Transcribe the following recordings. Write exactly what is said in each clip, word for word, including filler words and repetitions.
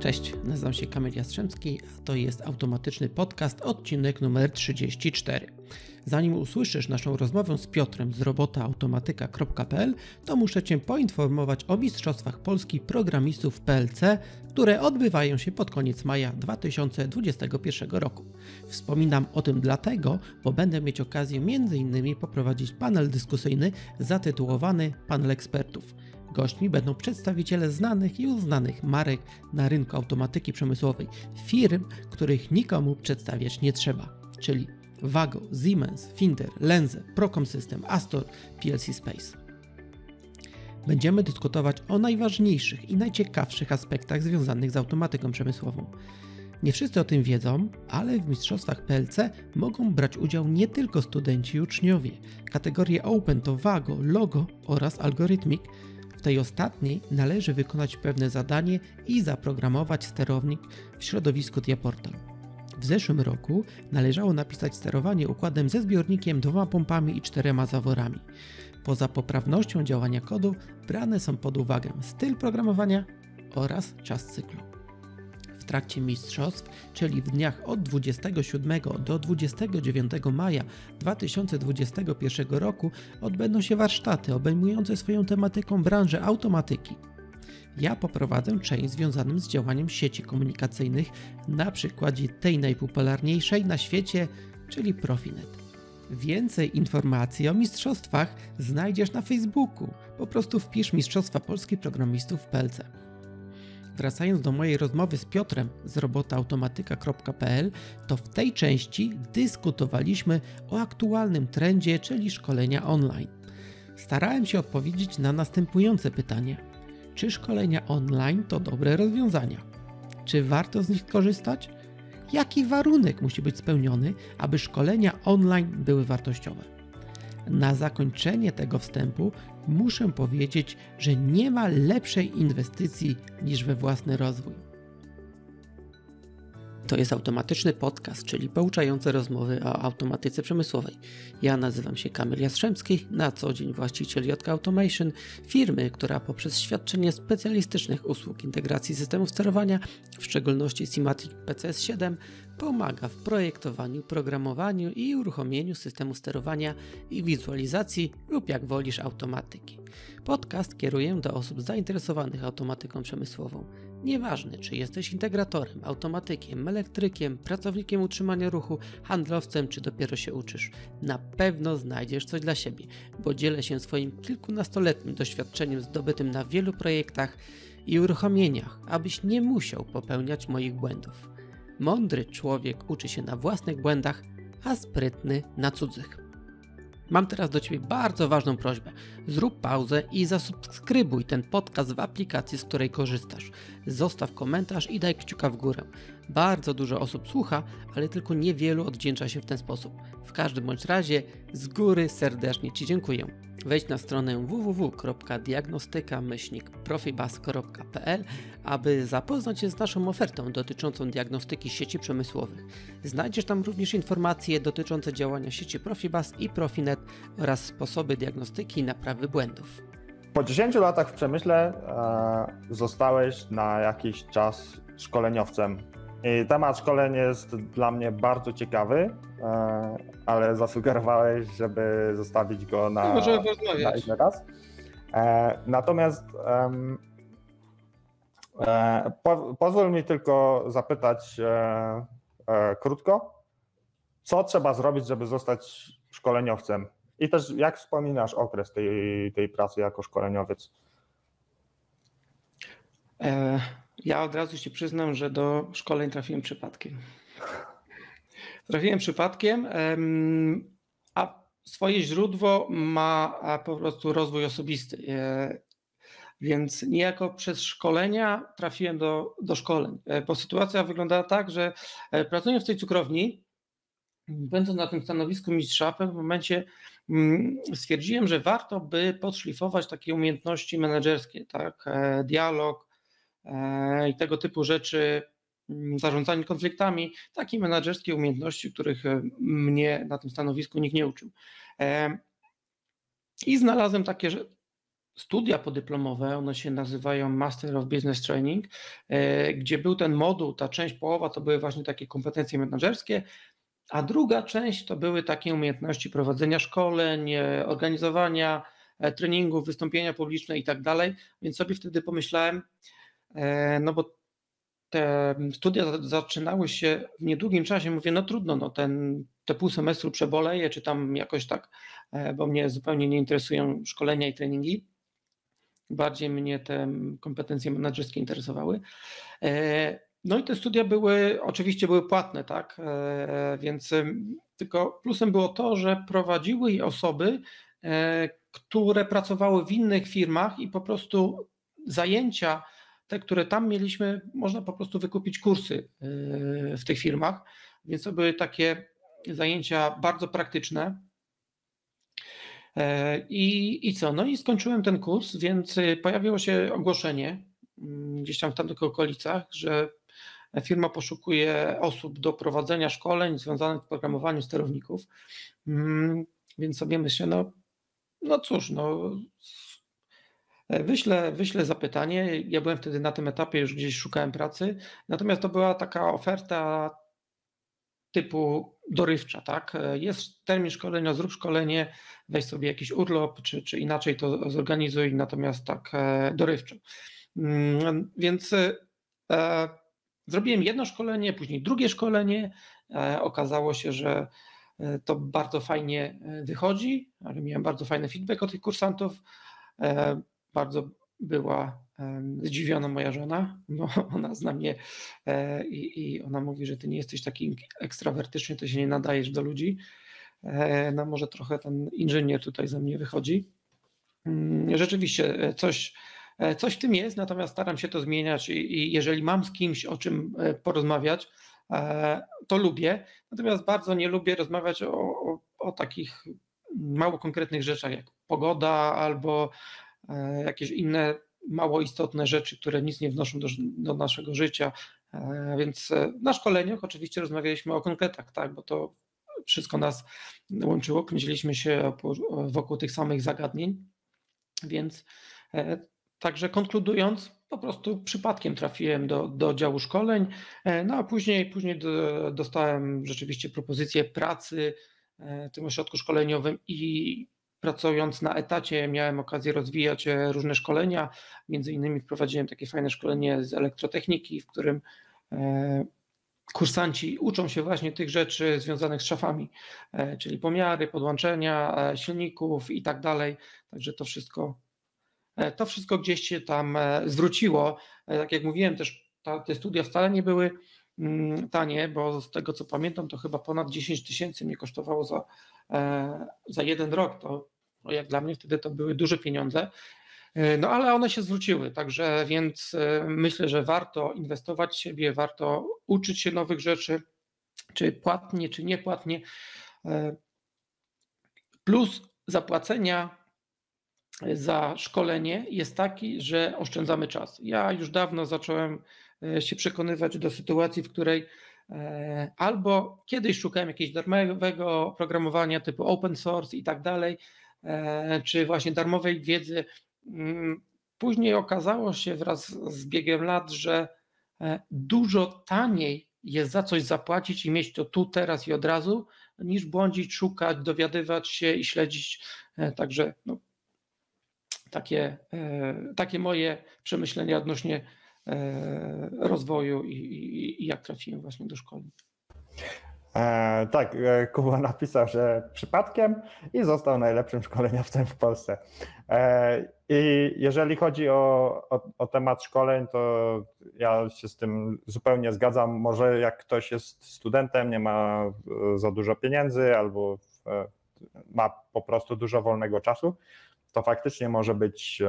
Cześć, nazywam się Kamil Jastrzębski, a to jest automatyczny podcast, odcinek numer trzydzieści cztery. Zanim usłyszysz naszą rozmowę z Piotrem z robota automatyka kropka p l, to muszę Cię poinformować o Mistrzostwach Polski Programistów P L C, które odbywają się pod koniec maja dwa tysiące dwudziestego pierwszego roku. Wspominam o tym dlatego, bo będę mieć okazję między innymi poprowadzić panel dyskusyjny zatytułowany Panel Ekspertów. Gośćmi będą przedstawiciele znanych i uznanych marek na rynku automatyki przemysłowej, firm, których nikomu przedstawiać nie trzeba, czyli WAGO, Siemens, Finder, Lenze, ProCom System, Astor, P L C Space. Będziemy dyskutować o najważniejszych i najciekawszych aspektach związanych z automatyką przemysłową. Nie wszyscy o tym wiedzą, ale w mistrzostwach P L C mogą brać udział nie tylko studenci i uczniowie. Kategorie Open to WAGO, LOGO oraz algorytmik. W tej ostatniej należy wykonać pewne zadanie i zaprogramować sterownik w środowisku DiaPortal. W zeszłym roku należało napisać sterowanie układem ze zbiornikiem, dwoma pompami i czterema zaworami. Poza poprawnością działania kodu brane są pod uwagę styl programowania oraz czas cyklu. W trakcie mistrzostw, czyli w dniach od dwudziestego siódmego do dwudziestego dziewiątego maja dwa tysiące dwudziestego pierwszego roku odbędą się warsztaty obejmujące swoją tematyką branżę automatyki. Ja poprowadzę część związaną z działaniem sieci komunikacyjnych, na przykładzie tej najpopularniejszej na świecie, czyli Profinet. Więcej informacji o mistrzostwach znajdziesz na Facebooku. Po prostu wpisz Mistrzostwa Polski Programistów w P L C. Wracając do mojej rozmowy z Piotrem z robota automatyka kropka p l, to w tej części dyskutowaliśmy o aktualnym trendzie, czyli szkolenia online. Starałem się odpowiedzieć na następujące pytanie. Czy szkolenia online to dobre rozwiązania? Czy warto z nich korzystać? Jaki warunek musi być spełniony, aby szkolenia online były wartościowe? Na zakończenie tego wstępu muszę powiedzieć, że nie ma lepszej inwestycji niż we własny rozwój. To jest automatyczny podcast, czyli pouczające rozmowy o automatyce przemysłowej. Ja nazywam się Kamil Jastrzębski, na co dzień właściciel J K Automation, firmy, która poprzez świadczenie specjalistycznych usług integracji systemów sterowania, w szczególności Simatic P C S siedem, pomaga w projektowaniu, programowaniu i uruchomieniu systemu sterowania i wizualizacji lub, jak wolisz, automatyki. Podcast kieruję do osób zainteresowanych automatyką przemysłową. Nieważne, czy jesteś integratorem, automatykiem, elektrykiem, pracownikiem utrzymania ruchu, handlowcem, czy dopiero się uczysz. Na pewno znajdziesz coś dla siebie, bo dzielę się swoim kilkunastoletnim doświadczeniem zdobytym na wielu projektach i uruchomieniach, abyś nie musiał popełniać moich błędów. Mądry człowiek uczy się na własnych błędach, a sprytny na cudzych. Mam teraz do Ciebie bardzo ważną prośbę. Zrób pauzę i zasubskrybuj ten podcast w aplikacji, z której korzystasz. Zostaw komentarz i daj kciuka w górę. Bardzo dużo osób słucha, ale tylko niewielu odwdzięcza się w ten sposób. W każdym bądź razie z góry serdecznie Ci dziękuję. Wejdź na stronę w w w kropka diagnostyka myślnik profibus kropka p l, aby zapoznać się z naszą ofertą dotyczącą diagnostyki sieci przemysłowych. Znajdziesz tam również informacje dotyczące działania sieci Profibus i Profinet oraz sposoby diagnostyki i naprawy błędów. Po dziesięciu latach w przemyśle e, zostałeś na jakiś czas szkoleniowcem. I temat szkoleń jest dla mnie bardzo ciekawy, ale zasugerowałeś, żeby zostawić go na, na inny raz. Natomiast um, po, pozwól mi tylko zapytać e, e, krótko, co trzeba zrobić, żeby zostać szkoleniowcem? I też jak wspominasz okres tej, tej pracy jako szkoleniowiec? E... Ja od razu się przyznam, że do szkoleń trafiłem przypadkiem. Trafiłem przypadkiem, a swoje źródło ma po prostu rozwój osobisty. Więc niejako przez szkolenia trafiłem do, do szkoleń. Bo sytuacja wyglądała tak, że pracując w tej cukrowni, będąc na tym stanowisku mistrza, w pewnym momencie stwierdziłem, że warto by podszlifować takie umiejętności menedżerskie, tak, dialog, i tego typu rzeczy, zarządzanie konfliktami, takie menedżerskie umiejętności, których mnie na tym stanowisku nikt nie uczył. I znalazłem takie studia podyplomowe, one się nazywają Master of Business Training, gdzie był ten moduł, ta część, połowa to były właśnie takie kompetencje menedżerskie, a druga część to były takie umiejętności prowadzenia szkoleń, organizowania treningów, wystąpienia publiczne i tak dalej, więc sobie wtedy pomyślałem, no bo te studia zaczynały się w niedługim czasie, mówię, no trudno, no ten, te pół semestru przeboleję, czy tam jakoś tak, bo mnie zupełnie nie interesują szkolenia i treningi, bardziej mnie te kompetencje menedżerskie interesowały. No i te studia były, oczywiście były płatne, tak, więc tylko plusem było to, że prowadziły je osoby, które pracowały w innych firmach i po prostu zajęcia, te, które tam mieliśmy, można po prostu wykupić kursy w tych firmach, więc to były takie zajęcia bardzo praktyczne. I, i co? No i skończyłem ten kurs, więc pojawiło się ogłoszenie gdzieś tam w tamtych okolicach, że firma poszukuje osób do prowadzenia szkoleń związanych z programowaniem sterowników, więc sobie myślę, no, no cóż, no Wyślę, wyślę zapytanie, ja byłem wtedy na tym etapie, już gdzieś szukałem pracy, natomiast to była taka oferta typu dorywcza, tak? Jest termin szkolenia, zrób szkolenie, weź sobie jakiś urlop, czy, czy inaczej to zorganizuj, natomiast tak dorywczo. Więc e, zrobiłem jedno szkolenie, później drugie szkolenie, e, okazało się, że to bardzo fajnie wychodzi, ale miałem bardzo fajny feedback od tych kursantów, e, bardzo była zdziwiona moja żona, bo ona zna mnie i, i ona mówi, że ty nie jesteś taki ekstrawertyczny, ty się nie nadajesz do ludzi. No może trochę ten inżynier tutaj ze mnie wychodzi. Rzeczywiście coś, coś w tym jest, natomiast staram się to zmieniać i, i jeżeli mam z kimś o czym porozmawiać, to lubię. Natomiast bardzo nie lubię rozmawiać o, o, o takich mało konkretnych rzeczach, jak pogoda albo jakieś inne mało istotne rzeczy, które nic nie wnoszą do, do naszego życia, więc na szkoleniach oczywiście rozmawialiśmy o konkretach, tak, bo to wszystko nas łączyło, kręciliśmy się wokół tych samych zagadnień, więc także konkludując, po prostu przypadkiem trafiłem do, do działu szkoleń, no a później, później do, dostałem rzeczywiście propozycję pracy w tym ośrodku szkoleniowym i pracując na etacie miałem okazję rozwijać różne szkolenia, między innymi wprowadziłem takie fajne szkolenie z elektrotechniki, w którym kursanci uczą się właśnie tych rzeczy związanych z szafami, czyli pomiary, podłączenia silników i tak dalej, także to wszystko, to wszystko gdzieś się tam zwróciło. Tak jak mówiłem też, ta, te studia wcale nie były tanie, bo z tego co pamiętam to chyba ponad dziesięć tysięcy mnie kosztowało za, za jeden rok, to no jak dla mnie wtedy to były duże pieniądze, no ale one się zwróciły, także więc myślę, że warto inwestować w siebie, warto uczyć się nowych rzeczy, czy płatnie, czy niepłatnie, plus zapłacenia za szkolenie jest taki, że oszczędzamy czas. Ja już dawno zacząłem się przekonywać do sytuacji, w której albo kiedyś szukałem jakiegoś darmowego oprogramowania typu open source i tak dalej, czy właśnie darmowej wiedzy. Później okazało się wraz z biegiem lat, że dużo taniej jest za coś zapłacić i mieć to tu, teraz i od razu, niż błądzić, szukać, dowiadywać się i śledzić. Także no, takie, takie moje przemyślenia odnośnie rozwoju i, i, i jak trafiłem właśnie do szkoły. E, tak, Kuba napisał, że przypadkiem i został najlepszym szkoleniowcem w Polsce. E, I jeżeli chodzi o, o, o temat szkoleń, to ja się z tym zupełnie zgadzam. Może jak ktoś jest studentem, nie ma za dużo pieniędzy albo ma po prostu dużo wolnego czasu, to faktycznie może być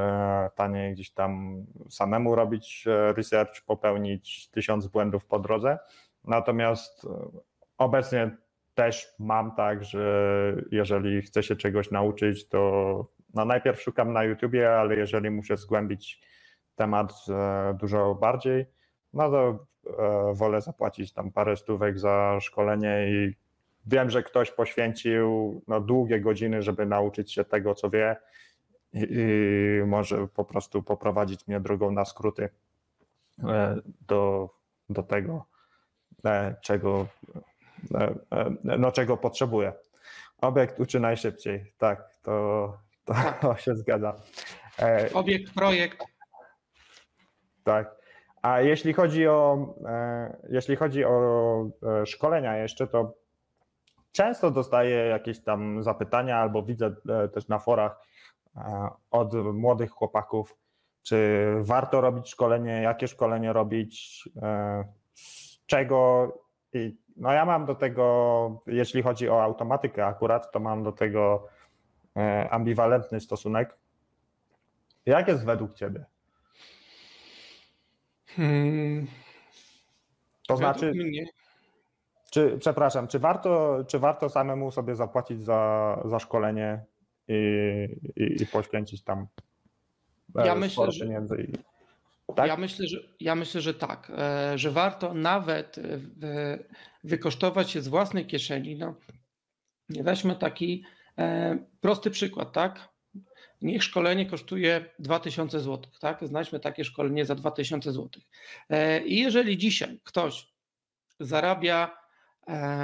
taniej gdzieś tam samemu robić research, popełnić tysiąc błędów po drodze. Natomiast obecnie też mam tak, że jeżeli chcę się czegoś nauczyć, to no najpierw szukam na YouTubie, ale jeżeli muszę zgłębić temat dużo bardziej, no to wolę zapłacić tam parę stówek za szkolenie i wiem, że ktoś poświęcił no długie godziny, żeby nauczyć się tego, co wie, i, i może po prostu poprowadzić mnie drogą na skróty do, do tego, czego, no, czego potrzebuję. Obiekt uczy najszybciej, tak, to, to tak. się zgadza. Obiekt, projekt. Tak. A jeśli chodzi o, jeśli chodzi o szkolenia jeszcze, to często dostaję jakieś tam zapytania albo widzę też na forach od młodych chłopaków, czy warto robić szkolenie, jakie szkolenie robić, z czego. I no ja mam do tego, jeśli chodzi o automatykę akurat, to mam do tego ambiwalentny stosunek. Jak jest według ciebie? Hmm. To znaczy, czy, przepraszam, czy warto, czy warto samemu sobie zapłacić za, za szkolenie i, i, i poświęcić tam ja myślę, że, pieniędzy? Tak? Ja, myślę, że, ja myślę, że tak, że warto nawet wykosztować się z własnej kieszeni. No, weźmy taki prosty przykład, tak? Niech szkolenie kosztuje dwa tysiące złotych, tak? Znajdźmy takie szkolenie za dwa tysiące złotych. I jeżeli dzisiaj ktoś zarabia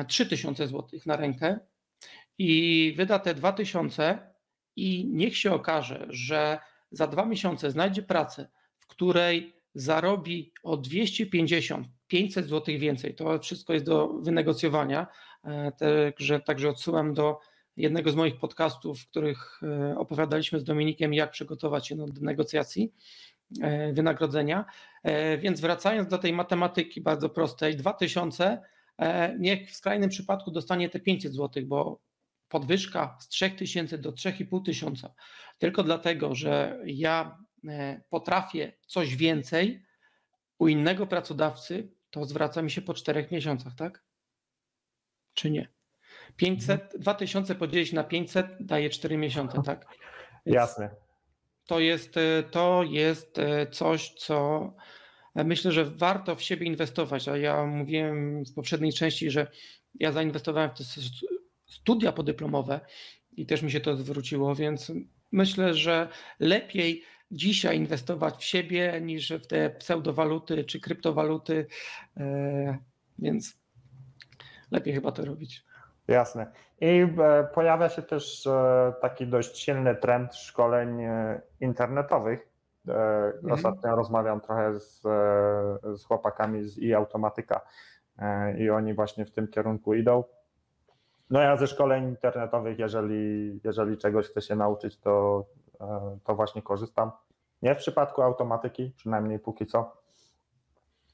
trzy tysiące złotych na rękę i wyda te dwa tysiące i niech się okaże, że za dwa miesiące znajdzie pracę, w której zarobi o dwieście pięćdziesiąt do pięćset złotych więcej. To wszystko jest do wynegocjowania, także, także odsyłam do jednego z moich podcastów, w których opowiadaliśmy z Dominikiem, jak przygotować się do negocjacji wynagrodzenia. Więc wracając do tej matematyki bardzo prostej, dwa tysiące, niech w skrajnym przypadku dostanie te pięćset złotych, bo podwyżka z trzy tysiące do trzy i pół tysiąca. Tylko dlatego, że ja potrafię coś więcej u innego pracodawcy, to zwraca mi się po czterech miesiącach, tak? Czy nie? pięćset, dwa tysiące podzielić na pięćset daje cztery miesiące, tak? Więc jasne. To jest, to jest coś, co myślę, że warto w siebie inwestować, a ja mówiłem w poprzedniej części, że ja zainwestowałem w te studia podyplomowe i też mi się to zwróciło, więc myślę, że lepiej dzisiaj inwestować w siebie niż w te pseudowaluty czy kryptowaluty, więc lepiej chyba to robić. Jasne. I pojawia się też taki dość silny trend szkoleń internetowych. Ostatnio mm. rozmawiam trochę z, z chłopakami z e-automatyka i oni właśnie w tym kierunku idą. No ja ze szkoleń internetowych, jeżeli, jeżeli czegoś chcę się nauczyć, to, to właśnie korzystam. Nie w przypadku automatyki, przynajmniej póki co.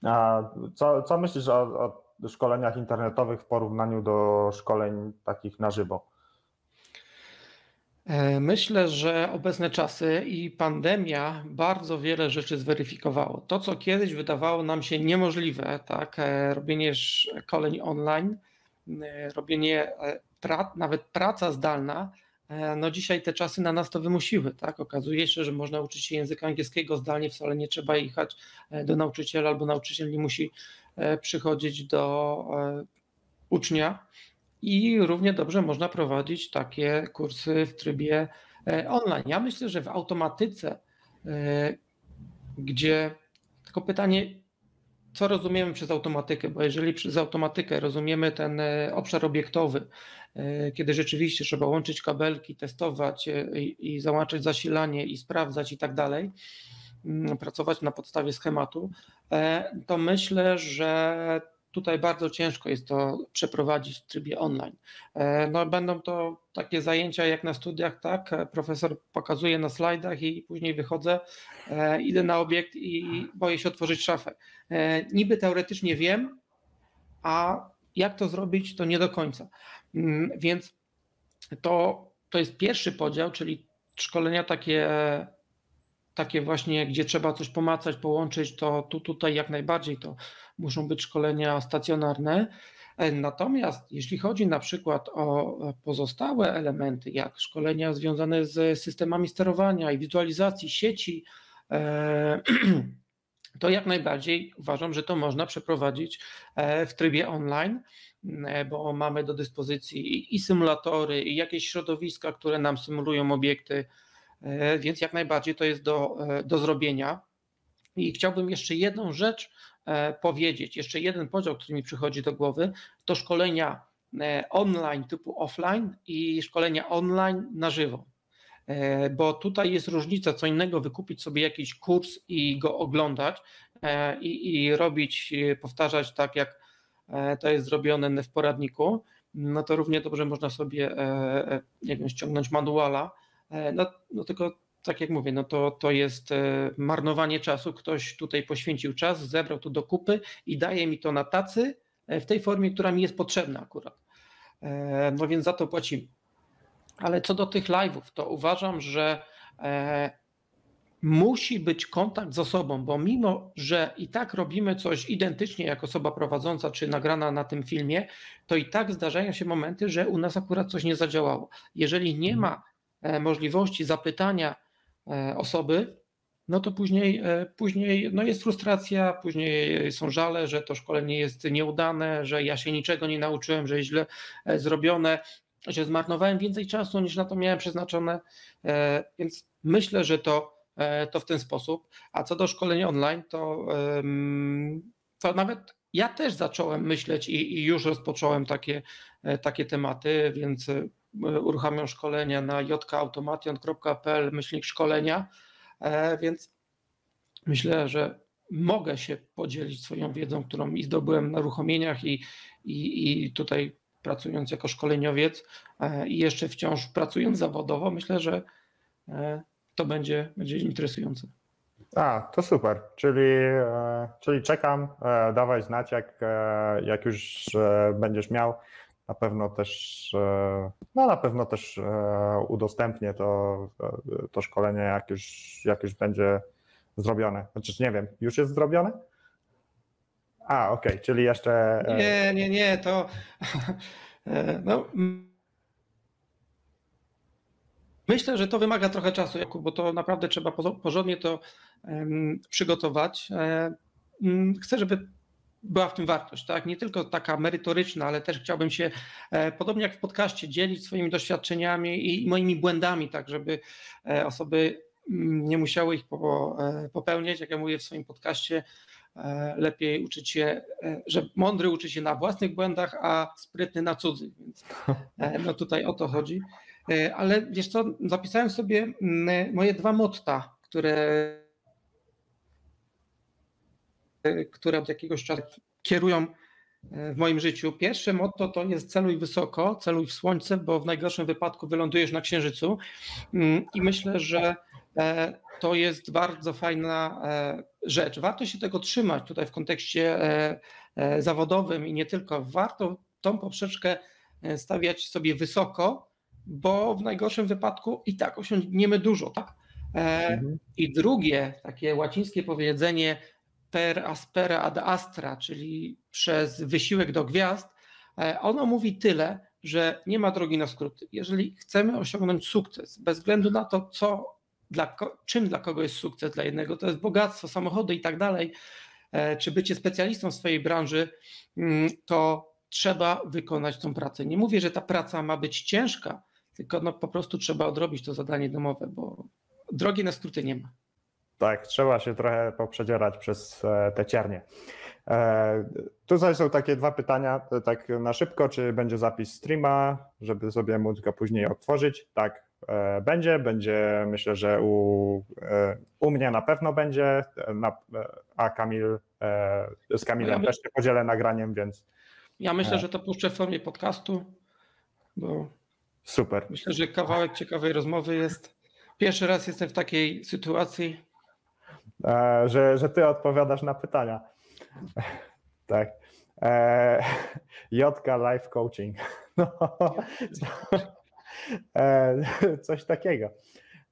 A co, co myślisz o, o szkoleniach internetowych w porównaniu do szkoleń takich na żywo? Myślę, że obecne czasy i pandemia bardzo wiele rzeczy zweryfikowało. To, co kiedyś wydawało nam się niemożliwe, tak, robienie szkoleń online, robienie prac, nawet praca zdalna, no dzisiaj te czasy na nas to wymusiły, tak? Okazuje się, że można uczyć się języka angielskiego zdalnie, wcale nie trzeba jechać do nauczyciela albo nauczyciel nie musi przychodzić do ucznia i równie dobrze można prowadzić takie kursy w trybie online. Ja myślę, że w automatyce, gdzie tylko pytanie, co rozumiemy przez automatykę, bo jeżeli przez automatykę rozumiemy ten obszar obiektowy, kiedy rzeczywiście trzeba łączyć kabelki, testować i, i załączać zasilanie i sprawdzać i tak dalej, pracować na podstawie schematu, to myślę, że tutaj bardzo ciężko jest to przeprowadzić w trybie online. No, będą to takie zajęcia jak na studiach, tak? Profesor pokazuje na slajdach i później wychodzę, idę na obiekt i boję się otworzyć szafę. Niby teoretycznie wiem, a jak to zrobić, to nie do końca. Więc to, to jest pierwszy podział, czyli szkolenia takie Takie właśnie, gdzie trzeba coś pomacać, połączyć, to tu, tutaj jak najbardziej to muszą być szkolenia stacjonarne. Natomiast jeśli chodzi na przykład o pozostałe elementy, jak szkolenia związane z systemami sterowania i wizualizacji sieci, to jak najbardziej uważam, że to można przeprowadzić w trybie online, bo mamy do dyspozycji i symulatory, i jakieś środowiska, które nam symulują obiekty, więc jak najbardziej to jest do, do zrobienia. I chciałbym jeszcze jedną rzecz powiedzieć, jeszcze jeden podział, który mi przychodzi do głowy, to szkolenia online typu offline i szkolenia online na żywo. Bo tutaj jest różnica, co innego wykupić sobie jakiś kurs i go oglądać i, i robić, powtarzać tak jak to jest zrobione w poradniku, no to równie dobrze można sobie, nie wiem, ściągnąć manuala, no, no tylko tak jak mówię, no to, to jest marnowanie czasu, ktoś tutaj poświęcił czas, zebrał to do kupy i daje mi to na tacy w tej formie, która mi jest potrzebna akurat, no więc za to płacimy. Ale co do tych live'ów, to uważam, że e, musi być kontakt z osobą, bo mimo, że i tak robimy coś identycznie jak osoba prowadząca czy nagrana na tym filmie, to i tak zdarzają się momenty, że u nas akurat coś nie zadziałało. Jeżeli nie ma e, możliwości zapytania e, osoby, no to później, e, później no jest frustracja, później są żale, że to szkolenie jest nieudane, że ja się niczego nie nauczyłem, że jest źle e, zrobione, że zmarnowałem więcej czasu niż na to miałem przeznaczone, więc myślę, że to, to w ten sposób. A co do szkolenia online, to, to nawet ja też zacząłem myśleć i, i już rozpocząłem takie, takie tematy, więc uruchamiam szkolenia na jk automation kropka p l, myślnik szkolenia, więc myślę, że mogę się podzielić swoją wiedzą, którą i zdobyłem na uruchomieniach i, i, i tutaj pracując jako szkoleniowiec i jeszcze wciąż pracując zawodowo, myślę, że to będzie, będzie interesujące. A, to super, czyli, czyli czekam, dawaj znać, jak, jak już będziesz miał, na pewno też, no na pewno też udostępnię to, to szkolenie, jak już, jak już będzie zrobione. Znaczy, nie wiem, już jest zrobione? A, okej, okay, czyli jeszcze... Nie, nie, nie, to... No, myślę, że to wymaga trochę czasu, bo to naprawdę trzeba porządnie to przygotować. Chcę, żeby była w tym wartość, tak? Nie tylko taka merytoryczna, ale też chciałbym się, podobnie jak w podcaście, dzielić swoimi doświadczeniami i moimi błędami, tak żeby osoby nie musiały ich popełniać. Jak ja mówię w swoim podcaście, lepiej uczyć się, że mądry uczy się na własnych błędach, a sprytny na cudzych, więc no tutaj o to chodzi. Ale wiesz co, zapisałem sobie moje dwa motta, które, które od jakiegoś czasu kierują w moim życiu. Pierwsze motto to jest celuj wysoko, celuj w słońce, bo w najgorszym wypadku wylądujesz na księżycu i myślę, że to jest bardzo fajna rzecz. Warto się tego trzymać tutaj w kontekście zawodowym i nie tylko. Warto tą poprzeczkę stawiać sobie wysoko, bo w najgorszym wypadku i tak osiągniemy dużo, tak? Mhm. I drugie, takie łacińskie powiedzenie per aspera ad astra, czyli przez wysiłek do gwiazd, ono mówi tyle, że nie ma drogi na skróty. Jeżeli chcemy osiągnąć sukces, bez względu na to, co Dla, czym dla kogo jest sukces, dla jednego to jest bogactwo, samochody i tak dalej, czy bycie specjalistą w swojej branży, to trzeba wykonać tą pracę. Nie mówię, że ta praca ma być ciężka, tylko no po prostu trzeba odrobić to zadanie domowe, bo drogi na skróty nie ma. Tak, trzeba się trochę poprzedzierać przez te ciernie. E, tutaj są takie dwa pytania, tak na szybko, czy będzie zapis streama, żeby sobie móc go później otworzyć? Tak, e, będzie, będzie, myślę, że u, e, u mnie na pewno będzie, na, a Kamil, e, z Kamilem ja też się podzielę nagraniem, więc... Ja myślę, e. że to puszczę w formie podcastu, bo super. Myślę, że kawałek ciekawej rozmowy jest. Pierwszy raz jestem w takiej sytuacji, e, że, że ty odpowiadasz na pytania. Tak. E, J K Life Coaching. No, e, coś takiego.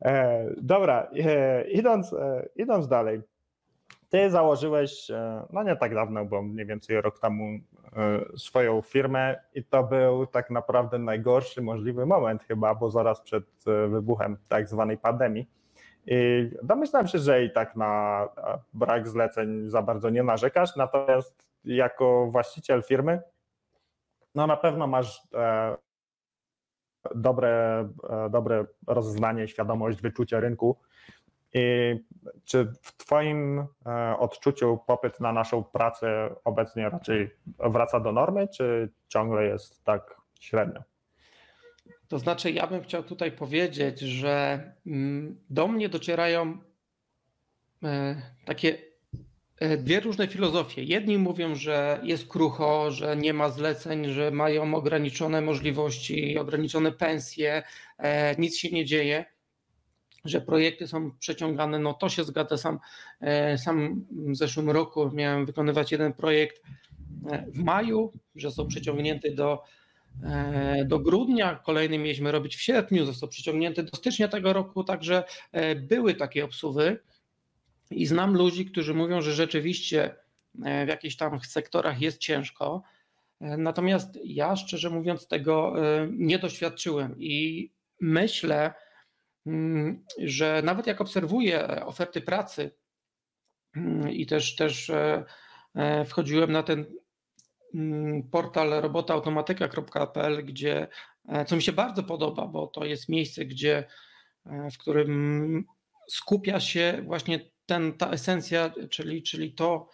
E, dobra, e, idąc, e, idąc dalej. Ty założyłeś, e, no nie tak dawno, bo mniej więcej rok temu, e, swoją firmę i to był tak naprawdę najgorszy możliwy moment chyba, bo zaraz przed wybuchem tak zwanej pandemii. I domyślam się, że i tak na brak zleceń za bardzo nie narzekasz, natomiast jako właściciel firmy no na pewno masz dobre, dobre rozeznanie, świadomość, wyczucie rynku. I czy w Twoim odczuciu popyt na naszą pracę obecnie raczej wraca do normy, czy ciągle jest tak średnio? To znaczy, ja bym chciał tutaj powiedzieć, że do mnie docierają takie dwie różne filozofie. Jedni mówią, że jest krucho, że nie ma zleceń, że mają ograniczone możliwości, ograniczone pensje, nic się nie dzieje, że projekty są przeciągane. No to się zgadza. Sam, sam w zeszłym roku miałem wykonywać jeden projekt w maju, że został przeciągnięty do, do grudnia, kolejny mieliśmy robić w sierpniu, został przeciągnięty do stycznia tego roku, także były takie obsuwy. I znam ludzi, którzy mówią, że rzeczywiście w jakichś tam sektorach jest ciężko, natomiast ja szczerze mówiąc tego nie doświadczyłem i myślę, że nawet jak obserwuję oferty pracy i też, też wchodziłem na ten portal robota automatyka kropka p l, gdzie, co mi się bardzo podoba, bo to jest miejsce, gdzie, w którym skupia się właśnie ten, ta esencja, czyli, czyli to,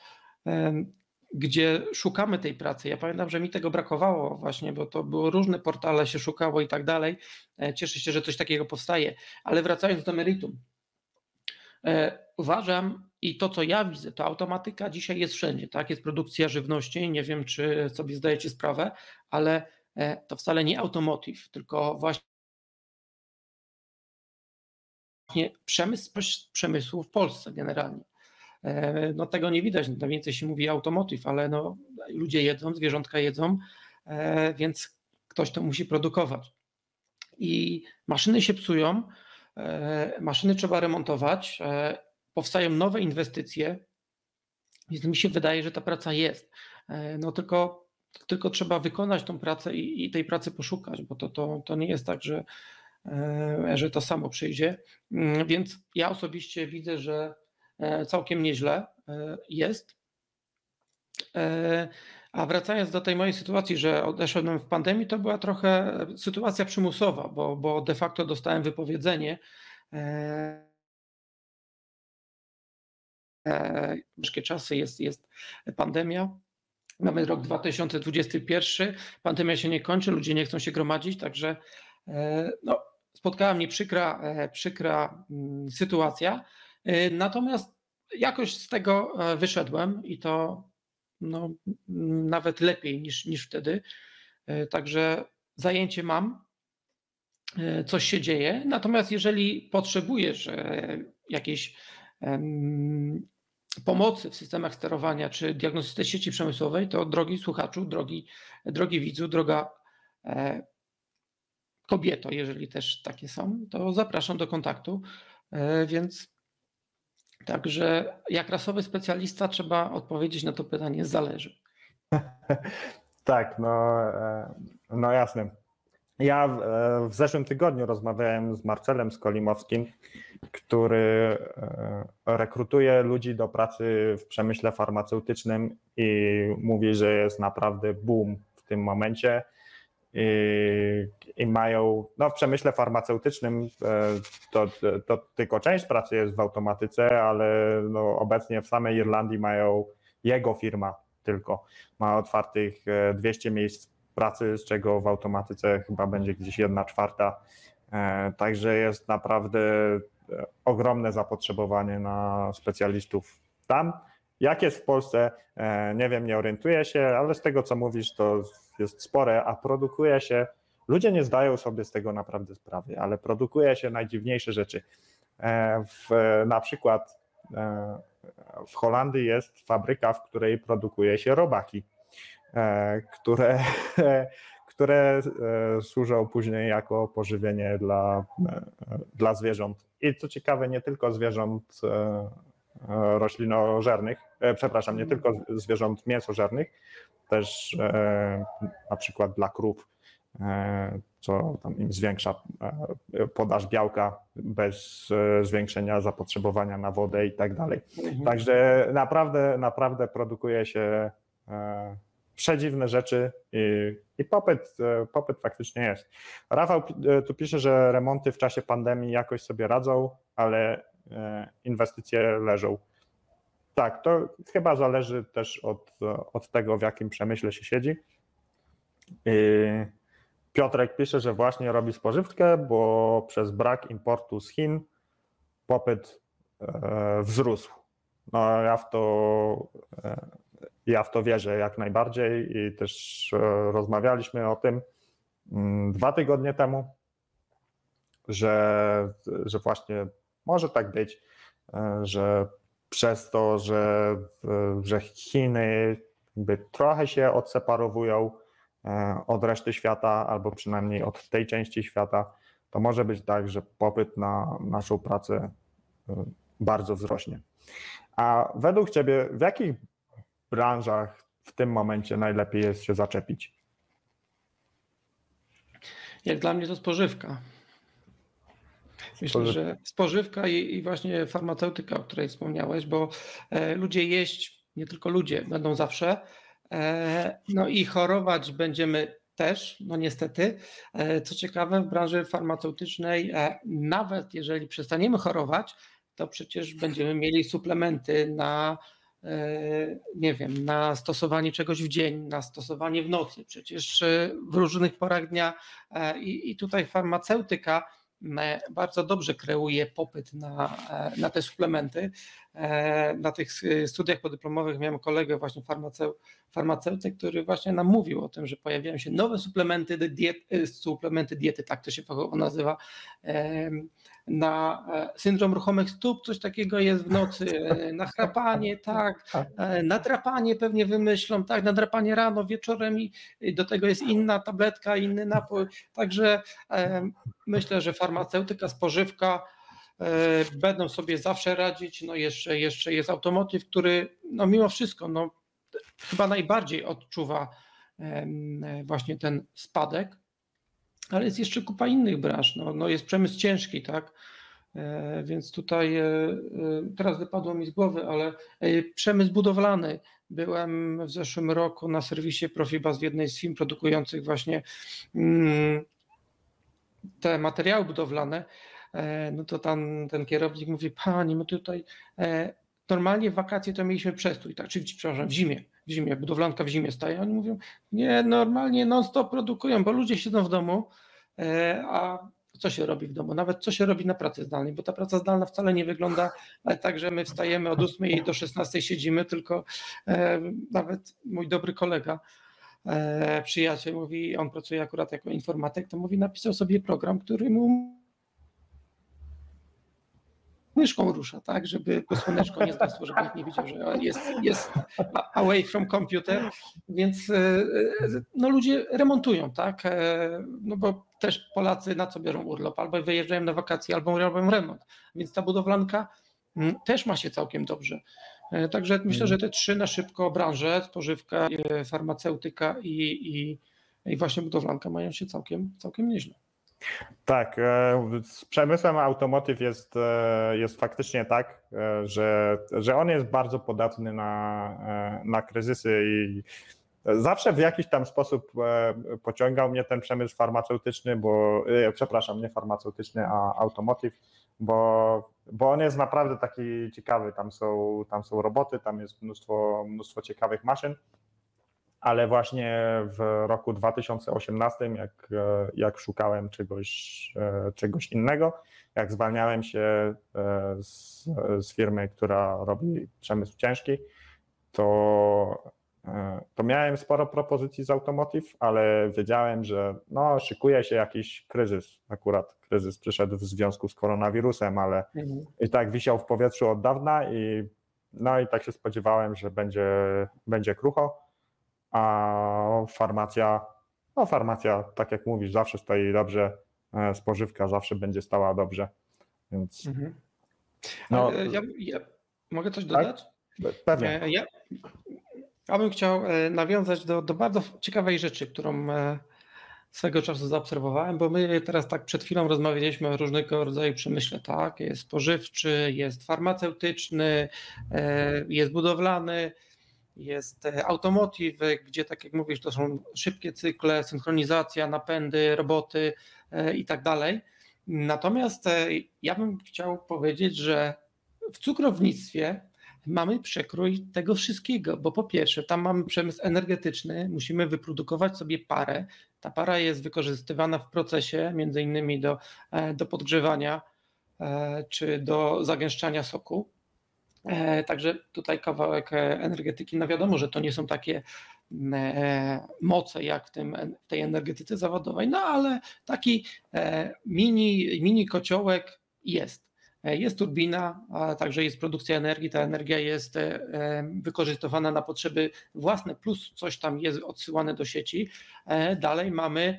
gdzie szukamy tej pracy. Ja pamiętam, że mi tego brakowało właśnie, bo to były różne portale, się szukało i tak dalej. Cieszę się, że coś takiego powstaje. Ale wracając do meritum, uważam i to, co ja widzę, to automatyka dzisiaj jest wszędzie, tak? Jest produkcja żywności, nie wiem, czy sobie zdajecie sprawę, ale to wcale nie automotive, tylko właśnie przemysł, przemysłu w Polsce generalnie. No tego nie widać, najwięcej się mówi automotive, ale no, ludzie jedzą, zwierzątka jedzą, więc ktoś to musi produkować. I maszyny się psują, maszyny trzeba remontować, powstają nowe inwestycje, więc mi się wydaje, że ta praca jest. No tylko, tylko trzeba wykonać tą pracę i, i tej pracy poszukać, bo to, to, to nie jest tak, że, że to samo przyjdzie. Więc ja osobiście widzę, że całkiem nieźle jest. A wracając do tej mojej sytuacji, że odeszłem w pandemii, to była trochę sytuacja przymusowa, bo, bo de facto dostałem wypowiedzenie. Ciężkie czasy, jest, jest pandemia. Mamy rok dwa tysiące dwudziesty pierwszy, pandemia się nie kończy, ludzie nie chcą się gromadzić, także no, spotkała mnie przykra, przykra sytuacja. Natomiast jakoś z tego wyszedłem i to no, nawet lepiej niż, niż wtedy. Także zajęcie mam, coś się dzieje. Natomiast jeżeli potrzebujesz jakiejś pomocy w systemach sterowania czy diagnostyce sieci przemysłowej, to drogi słuchaczu, drogi, drogi widzu, droga kobieto, jeżeli też takie są, to zapraszam do kontaktu. Więc także jak rasowy specjalista trzeba odpowiedzieć na to pytanie, zależy. Tak, no, no jasne. Ja w zeszłym tygodniu rozmawiałem z Marcelem Skolimowskim, który rekrutuje ludzi do pracy w przemyśle farmaceutycznym i mówi, że jest naprawdę boom w tym momencie i, i mają, no w przemyśle farmaceutycznym to, to tylko część pracy jest w automatyce, ale no obecnie w samej Irlandii mają, jego firma tylko ma otwartych dwieście miejsc pracy, z czego w automatyce chyba będzie gdzieś jedna czwarta. Także jest naprawdę ogromne zapotrzebowanie na specjalistów tam. Jak jest w Polsce, nie wiem, nie orientuję się, ale z tego, co mówisz, to jest spore, a produkuje się, ludzie nie zdają sobie z tego naprawdę sprawy, ale produkuje się najdziwniejsze rzeczy. W, na przykład w Holandii jest fabryka, w której produkuje się robaki, które, które służą później jako pożywienie dla, dla zwierząt. I co ciekawe, nie tylko zwierząt roślinożernych, przepraszam, nie tylko zwierząt mięsożernych, też na przykład dla krów, co tam im zwiększa podaż białka bez zwiększenia zapotrzebowania na wodę i tak dalej. Także naprawdę, naprawdę produkuje się przedziwne rzeczy i, i popyt, popyt faktycznie jest. Rafał tu pisze, że remonty w czasie pandemii jakoś sobie radzą, ale inwestycje leżą. Tak, to chyba zależy też od, od tego, w jakim przemyśle się siedzi. Piotrek pisze, że właśnie robi spożywkę, bo przez brak importu z Chin popyt wzrósł. No ja w to, ja w to wierzę jak najbardziej i też rozmawialiśmy o tym dwa tygodnie temu, że, że właśnie może tak być, że przez to, że, że Chiny jakby trochę się odseparowują od reszty świata, albo przynajmniej od tej części świata, to może być tak, że popyt na naszą pracę bardzo wzrośnie. A według Ciebie w jakich branżach w tym momencie najlepiej jest się zaczepić? Jak dla mnie to spożywka. Myślę, że spożywka i właśnie farmaceutyka, o której wspomniałeś, bo ludzie jeść, nie tylko ludzie, będą zawsze, no i chorować będziemy też, no niestety. Co ciekawe, w branży farmaceutycznej nawet jeżeli przestaniemy chorować, to przecież będziemy mieli suplementy na, nie wiem, na stosowanie czegoś w dzień, na stosowanie w nocy, przecież w różnych porach dnia i, i tutaj farmaceutyka bardzo dobrze kreuje popyt na, na te suplementy. Na tych studiach podyplomowych miałem kolegę właśnie farmaceu, farmaceutę, który właśnie nam mówił o tym, że pojawiają się nowe suplementy diety, suplementy diety, tak to się fachowo nazywa, na syndrom ruchomych stóp, coś takiego jest w nocy, na chrapanie, tak, na drapanie pewnie wymyślą, tak, na drapanie rano, wieczorem i do tego jest inna tabletka, inny napój, także myślę, że farmaceutyka, spożywka będą sobie zawsze radzić, no jeszcze, jeszcze jest automotyw, który no mimo wszystko no, chyba najbardziej odczuwa właśnie ten spadek, ale jest jeszcze kupa innych branż, no, no jest przemysł ciężki, tak, więc tutaj teraz wypadło mi z głowy, ale przemysł budowlany, byłem w zeszłym roku na serwisie Profibus w jednej z firm produkujących właśnie te materiały budowlane, no to tam ten kierownik mówi, pani, my tutaj e, normalnie w wakacje to mieliśmy przestój, tak, czy, przepraszam, w zimie, w zimie, budowlanka w zimie staje, oni mówią, nie, normalnie non stop produkują, bo ludzie siedzą w domu, e, a co się robi w domu, nawet co się robi na pracy zdalnej, bo ta praca zdalna wcale nie wygląda tak, że my wstajemy od ósmej do szesnastej siedzimy, tylko e, nawet mój dobry kolega, e, przyjaciel mówi, on pracuje akurat jako informatyk, to mówi, napisał sobie program, który mu myszką rusza, tak, żeby po słoneczko nie zgasło, żeby nikt nie widział, że jest, jest away from computer, więc no, ludzie remontują, tak, no bo też Polacy na co biorą urlop, albo wyjeżdżają na wakacje, albo robią remont, więc ta budowlanka też ma się całkiem dobrze, także myślę, że te trzy na szybko branże, spożywka, farmaceutyka i, i, i właśnie budowlanka mają się całkiem, całkiem nieźle. Tak, z przemysłem automotyw jest, jest faktycznie tak, że, że on jest bardzo podatny na, na kryzysy i zawsze w jakiś tam sposób pociągał mnie ten przemysł farmaceutyczny, bo przepraszam, nie farmaceutyczny, a automotyw, bo, bo on jest naprawdę taki ciekawy, tam są, tam są roboty, tam jest mnóstwo, mnóstwo ciekawych maszyn. Ale właśnie w roku dwa tysiące osiemnastym, jak, jak szukałem czegoś, czegoś innego, jak zwalniałem się z, z firmy, która robi przemysł ciężki, to, to miałem sporo propozycji z automotive, ale wiedziałem, że no, szykuje się jakiś kryzys. Akurat kryzys przyszedł w związku z koronawirusem, ale mhm. i tak wisiał w powietrzu od dawna i, no, i tak się spodziewałem, że będzie, będzie krucho. A farmacja, no farmacja, tak jak mówisz, zawsze stoi dobrze, spożywka zawsze będzie stała dobrze, więc... Mhm. No, ja, ja, mogę coś dodać? Tak? Pewnie. Ja, ja bym chciał nawiązać do, do bardzo ciekawej rzeczy, którą swego czasu zaobserwowałem, bo my teraz tak przed chwilą rozmawialiśmy o różnego rodzaju przemyśle, tak? Jest spożywczy, jest farmaceutyczny, jest budowlany, jest automotive, gdzie tak jak mówisz, to są szybkie cykle, synchronizacja, napędy, roboty i tak dalej. Natomiast ja bym chciał powiedzieć, że w cukrownictwie mamy przekrój tego wszystkiego, bo po pierwsze tam mamy przemysł energetyczny, musimy wyprodukować sobie parę. Ta para jest wykorzystywana w procesie między innymi do, do podgrzewania czy do zagęszczania soku. Także tutaj kawałek energetyki, no wiadomo, że to nie są takie moce jak w, tym, w tej energetyce zawodowej, no ale taki mini, mini kociołek jest. Jest turbina, a także jest produkcja energii, ta energia jest wykorzystywana na potrzeby własne, plus coś tam jest odsyłane do sieci. Dalej mamy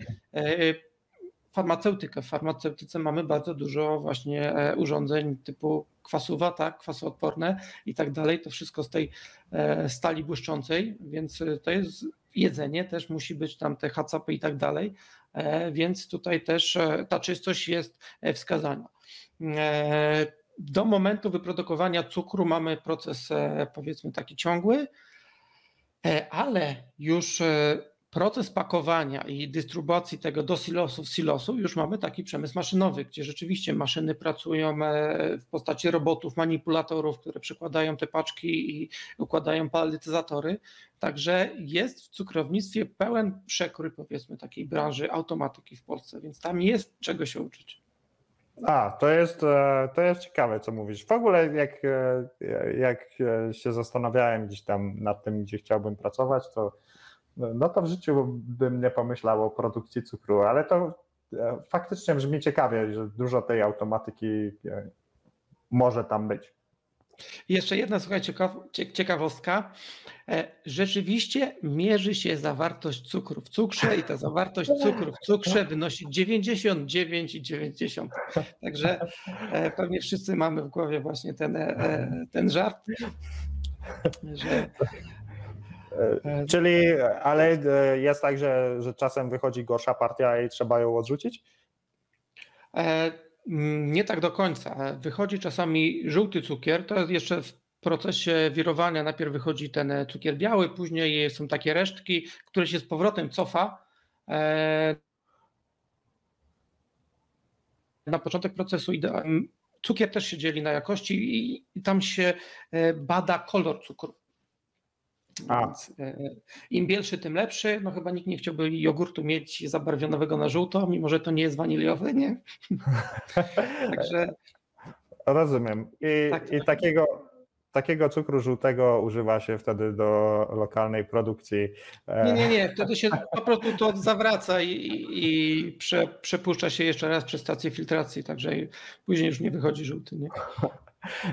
farmaceutykę. W farmaceutyce mamy bardzo dużo właśnie urządzeń typu kwasowata, kwasoodporne i tak dalej. To wszystko z tej stali błyszczącej, więc to jest jedzenie, też musi być tam te hacapy i tak dalej, więc tutaj też ta czystość jest wskazana. Do momentu wyprodukowania cukru mamy proces powiedzmy taki ciągły, ale już proces pakowania i dystrybucji tego do silosów, silosów już mamy taki przemysł maszynowy, gdzie rzeczywiście maszyny pracują w postaci robotów, manipulatorów, które przykładają te paczki i układają paletyzatory. Także jest w cukrownictwie pełen przekrój powiedzmy takiej branży automatyki w Polsce, więc tam jest czego się uczyć. A, to jest, to jest ciekawe, co mówisz. W ogóle jak, jak się zastanawiałem gdzieś tam nad tym, gdzie chciałbym pracować, to no to w życiu bym nie pomyślał o produkcji cukru, ale to faktycznie brzmi ciekawie, że dużo tej automatyki może tam być. Jeszcze jedna, słuchajcie, ciekawostka. Rzeczywiście mierzy się zawartość cukru w cukrze i ta zawartość cukru w cukrze wynosi dziewięćdziesiąt dziewięć i dziewięćdziesiąt. Także pewnie wszyscy mamy w głowie właśnie ten, ten żart, że... Czyli, ale jest tak, że, że czasem wychodzi gorsza partia i trzeba ją odrzucić? Nie tak do końca. Wychodzi czasami żółty cukier, to jest jeszcze w procesie wirowania. Najpierw wychodzi ten cukier biały, później są takie resztki, które się z powrotem cofa. Na początek procesu cukier też się dzieli na jakości i tam się bada kolor cukru. Więc im bielszy, tym lepszy. No chyba nikt nie chciałby jogurtu mieć zabarwionego na żółto, mimo że to nie jest waniliowy, nie? Także... Rozumiem. I, tak, i tak. Takiego, takiego cukru żółtego używa się wtedy do lokalnej produkcji. Nie, nie, nie. Wtedy się po prostu to zawraca i, i prze, przepuszcza się jeszcze raz przez stację filtracji, także później już nie wychodzi żółty, nie?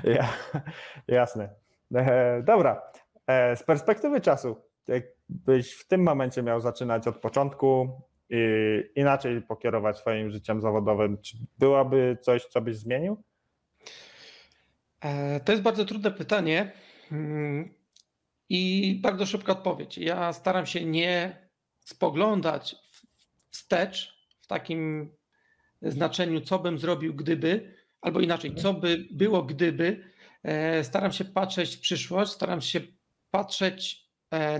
Ja, jasne. Dobra. Z perspektywy czasu, jakbyś w tym momencie miał zaczynać od początku i inaczej pokierować swoim życiem zawodowym, czy byłaby coś, co byś zmienił? To jest bardzo trudne pytanie i bardzo szybka odpowiedź. Ja staram się nie spoglądać wstecz w takim znaczeniu, co bym zrobił gdyby, albo inaczej, co by było gdyby. Staram się patrzeć w przyszłość, staram się patrzeć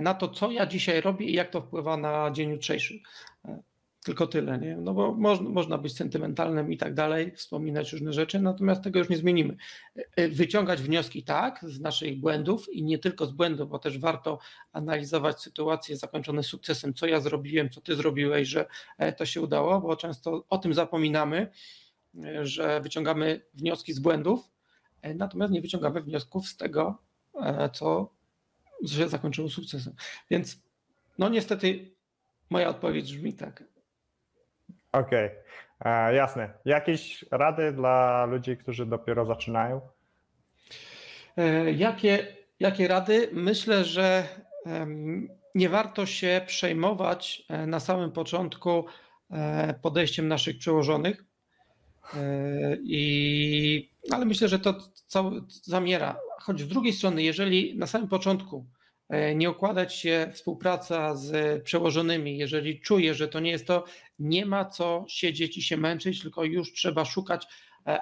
na to, co ja dzisiaj robię i jak to wpływa na dzień jutrzejszy. Tylko tyle, nie? No bo można, można być sentymentalnym i tak dalej, wspominać różne rzeczy, natomiast tego już nie zmienimy. Wyciągać wnioski tak z naszych błędów i nie tylko z błędów, bo też warto analizować sytuacje zakończone sukcesem, co ja zrobiłem, co ty zrobiłeś, że to się udało, bo często o tym zapominamy, że wyciągamy wnioski z błędów, natomiast nie wyciągamy wniosków z tego, co się zakończyło sukcesem. Więc no niestety moja odpowiedź brzmi tak. Okej, okay. Jasne. Jakieś rady dla ludzi, którzy dopiero zaczynają? Jakie, jakie rady? Myślę, że nie warto się przejmować na samym początku podejściem naszych przełożonych. I, ale myślę, że to cały, zamiera. Choć z drugiej strony, jeżeli na samym początku nie układać się współpraca z przełożonymi, jeżeli czuję, że to nie jest to, nie ma co siedzieć i się męczyć, tylko już trzeba szukać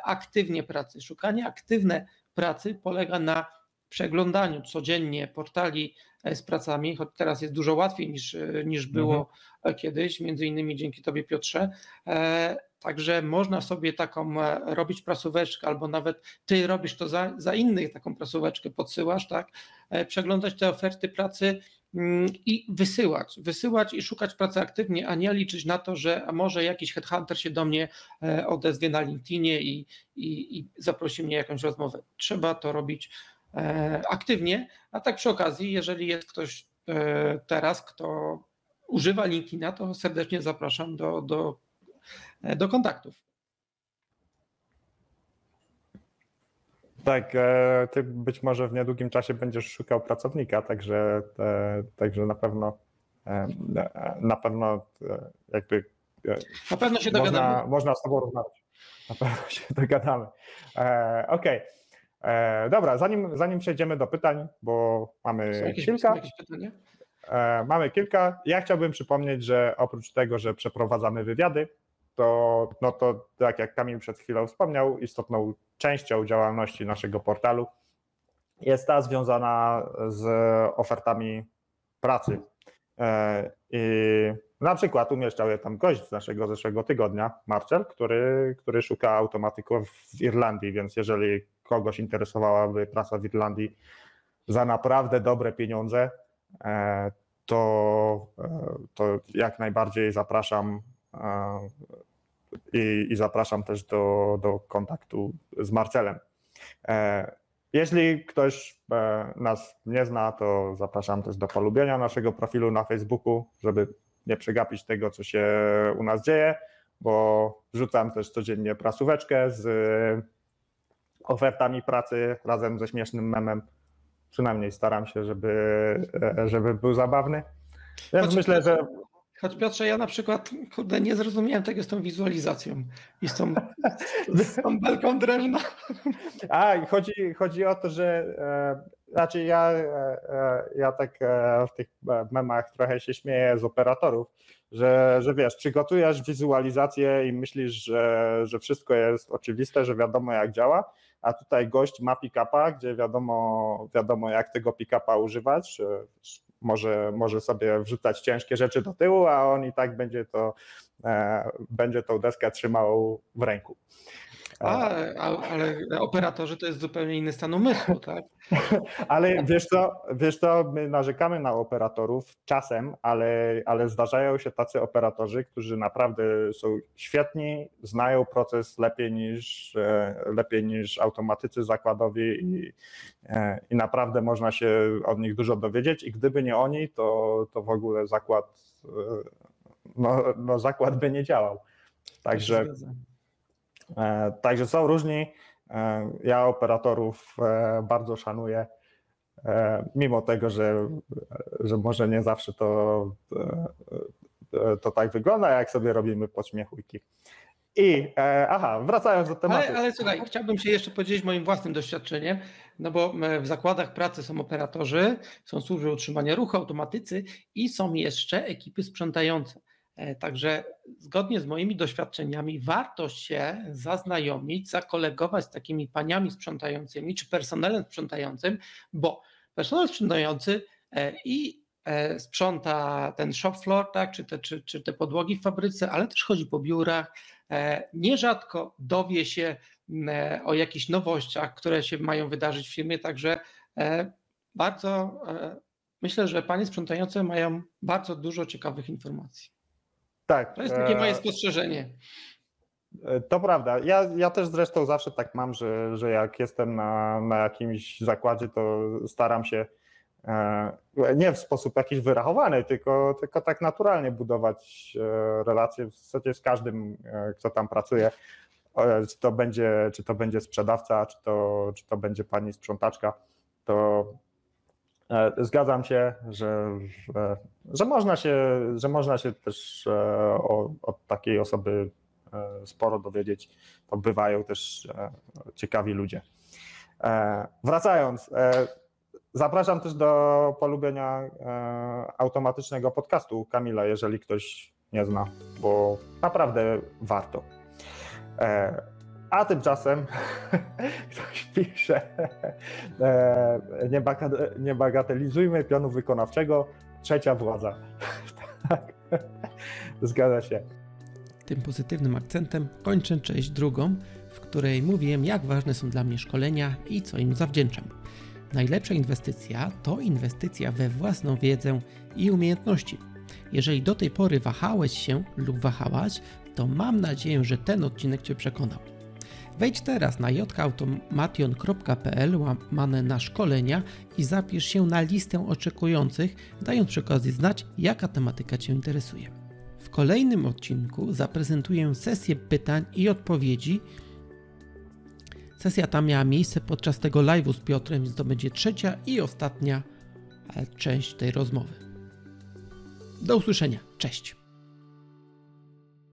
aktywnie pracy. Szukanie aktywne pracy polega na przeglądaniu codziennie portali z pracami, choć teraz jest dużo łatwiej niż, niż było mhm. kiedyś, między innymi dzięki Tobie, Piotrze. Także można sobie taką robić prasóweczkę, albo nawet Ty robisz to za, za innych, taką prasóweczkę podsyłasz, tak? Przeglądać te oferty pracy i wysyłać, wysyłać i szukać pracy aktywnie, a nie liczyć na to, że może jakiś headhunter się do mnie odezwie na LinkedInie i, i, i zaprosi mnie jakąś rozmowę. Trzeba to robić aktywnie, a tak przy okazji, jeżeli jest ktoś teraz, kto używa LinkedIna, to serdecznie zapraszam do, do, do kontaktów. Tak, ty być może w niedługim czasie będziesz szukał pracownika, także, także na pewno na pewno jakby na pewno się dogadamy. Można, można z tobą rozmawiać. Na pewno się dogadamy. Okej. Okay. Dobra, zanim, zanim przejdziemy do pytań, bo mamy jakieś, kilka. Jakieś pytania? Mamy kilka. Ja chciałbym przypomnieć, że oprócz tego, że przeprowadzamy wywiady, to, no to tak jak Kamil przed chwilą wspomniał, istotną częścią działalności naszego portalu jest ta związana z ofertami pracy. I na przykład umieszczał je tam gość z naszego zeszłego tygodnia, Marcel, który, który szuka automatyków w Irlandii, więc jeżeli kogoś interesowałaby praca w Irlandii za naprawdę dobre pieniądze, to, to jak najbardziej zapraszam I, i zapraszam też do, do kontaktu z Marcelem. Jeśli ktoś nas nie zna, to zapraszam też do polubienia naszego profilu na Facebooku, żeby nie przegapić tego, co się u nas dzieje, bo wrzucam też codziennie prasóweczkę z ofertami pracy razem ze śmiesznym memem. Przynajmniej staram się, żeby, żeby był zabawny. Więc Chodź, myślę, że... Choć Piotrze, ja na przykład, kurde, nie zrozumiałem tego z tą wizualizacją i z tą, z tą belką drewna. A, chodzi, chodzi o to, że e, znaczy ja, e, ja tak e, w tych memach trochę się śmieję z operatorów, że, że wiesz, przygotujesz wizualizację i myślisz, że, że wszystko jest oczywiste, że wiadomo jak działa, a tutaj gość ma pick-upa, gdzie wiadomo, wiadomo jak tego pick-upa używać. Może, może sobie wrzucać ciężkie rzeczy do tyłu, a on i tak będzie to, e, będzie tą deskę trzymał w ręku. A, a, ale operatorzy to jest zupełnie inny stan umysłu, tak? Ale wiesz co, wiesz co, my narzekamy na operatorów czasem, ale, ale zdarzają się tacy operatorzy, którzy naprawdę są świetni, znają proces lepiej niż, lepiej niż automatycy zakładowi i, i naprawdę można się od nich dużo dowiedzieć i gdyby nie oni, to, to w ogóle zakład, no, no zakład by nie działał. Także... Także są różni, ja operatorów bardzo szanuję, mimo tego, że, że może nie zawsze to, to, to tak wygląda, jak sobie robimy podśmiechujki. I, aha, wracając do tematu. Ale, ale słuchaj, chciałbym się jeszcze podzielić moim własnym doświadczeniem, no bo w zakładach pracy są operatorzy, są służby utrzymania ruchu, automatycy i są jeszcze ekipy sprzątające. Także zgodnie z moimi doświadczeniami warto się zaznajomić, zakolegować z takimi paniami sprzątającymi czy personelem sprzątającym, bo personel sprzątający i sprząta ten shop floor, tak, czy, te, czy, czy te podłogi w fabryce, ale też chodzi po biurach, nierzadko dowie się o jakichś nowościach, które się mają wydarzyć w firmie, także bardzo myślę, że panie sprzątające mają bardzo dużo ciekawych informacji. Tak. To jest takie moje spostrzeżenie. To prawda. Ja, ja też zresztą zawsze tak mam, że, że jak jestem na, na jakimś zakładzie, to staram się nie w sposób jakiś wyrachowany, tylko, tylko tak naturalnie budować relacje w zasadzie z każdym, kto tam pracuje. Czy to będzie, czy to będzie sprzedawca, czy to, czy to będzie pani sprzątaczka, to... Zgadzam się, że, że, że, można się, że można się też od takiej osoby sporo dowiedzieć. To bywają też ciekawi ludzie. Wracając, zapraszam też do polubienia automatycznego podcastu Kamila, jeżeli ktoś nie zna, bo naprawdę warto. A tymczasem ktoś pisze, nie bagatelizujmy planu wykonawczego, trzecia władza. Tak. Zgadza się. Tym pozytywnym akcentem kończę część drugą, w której mówiłem, jak ważne są dla mnie szkolenia i co im zawdzięczam. Najlepsza inwestycja to inwestycja we własną wiedzę i umiejętności. Jeżeli do tej pory wahałeś się lub wahałaś, to mam nadzieję, że ten odcinek Cię przekonał. Wejdź teraz na jkautomation.pl łamane na szkolenia i zapisz się na listę oczekujących, dając przy okazji znać, jaka tematyka Cię interesuje. W kolejnym odcinku zaprezentuję sesję pytań i odpowiedzi. Sesja ta miała miejsce podczas tego live'u z Piotrem, więc to będzie trzecia i ostatnia część tej rozmowy. Do usłyszenia, cześć!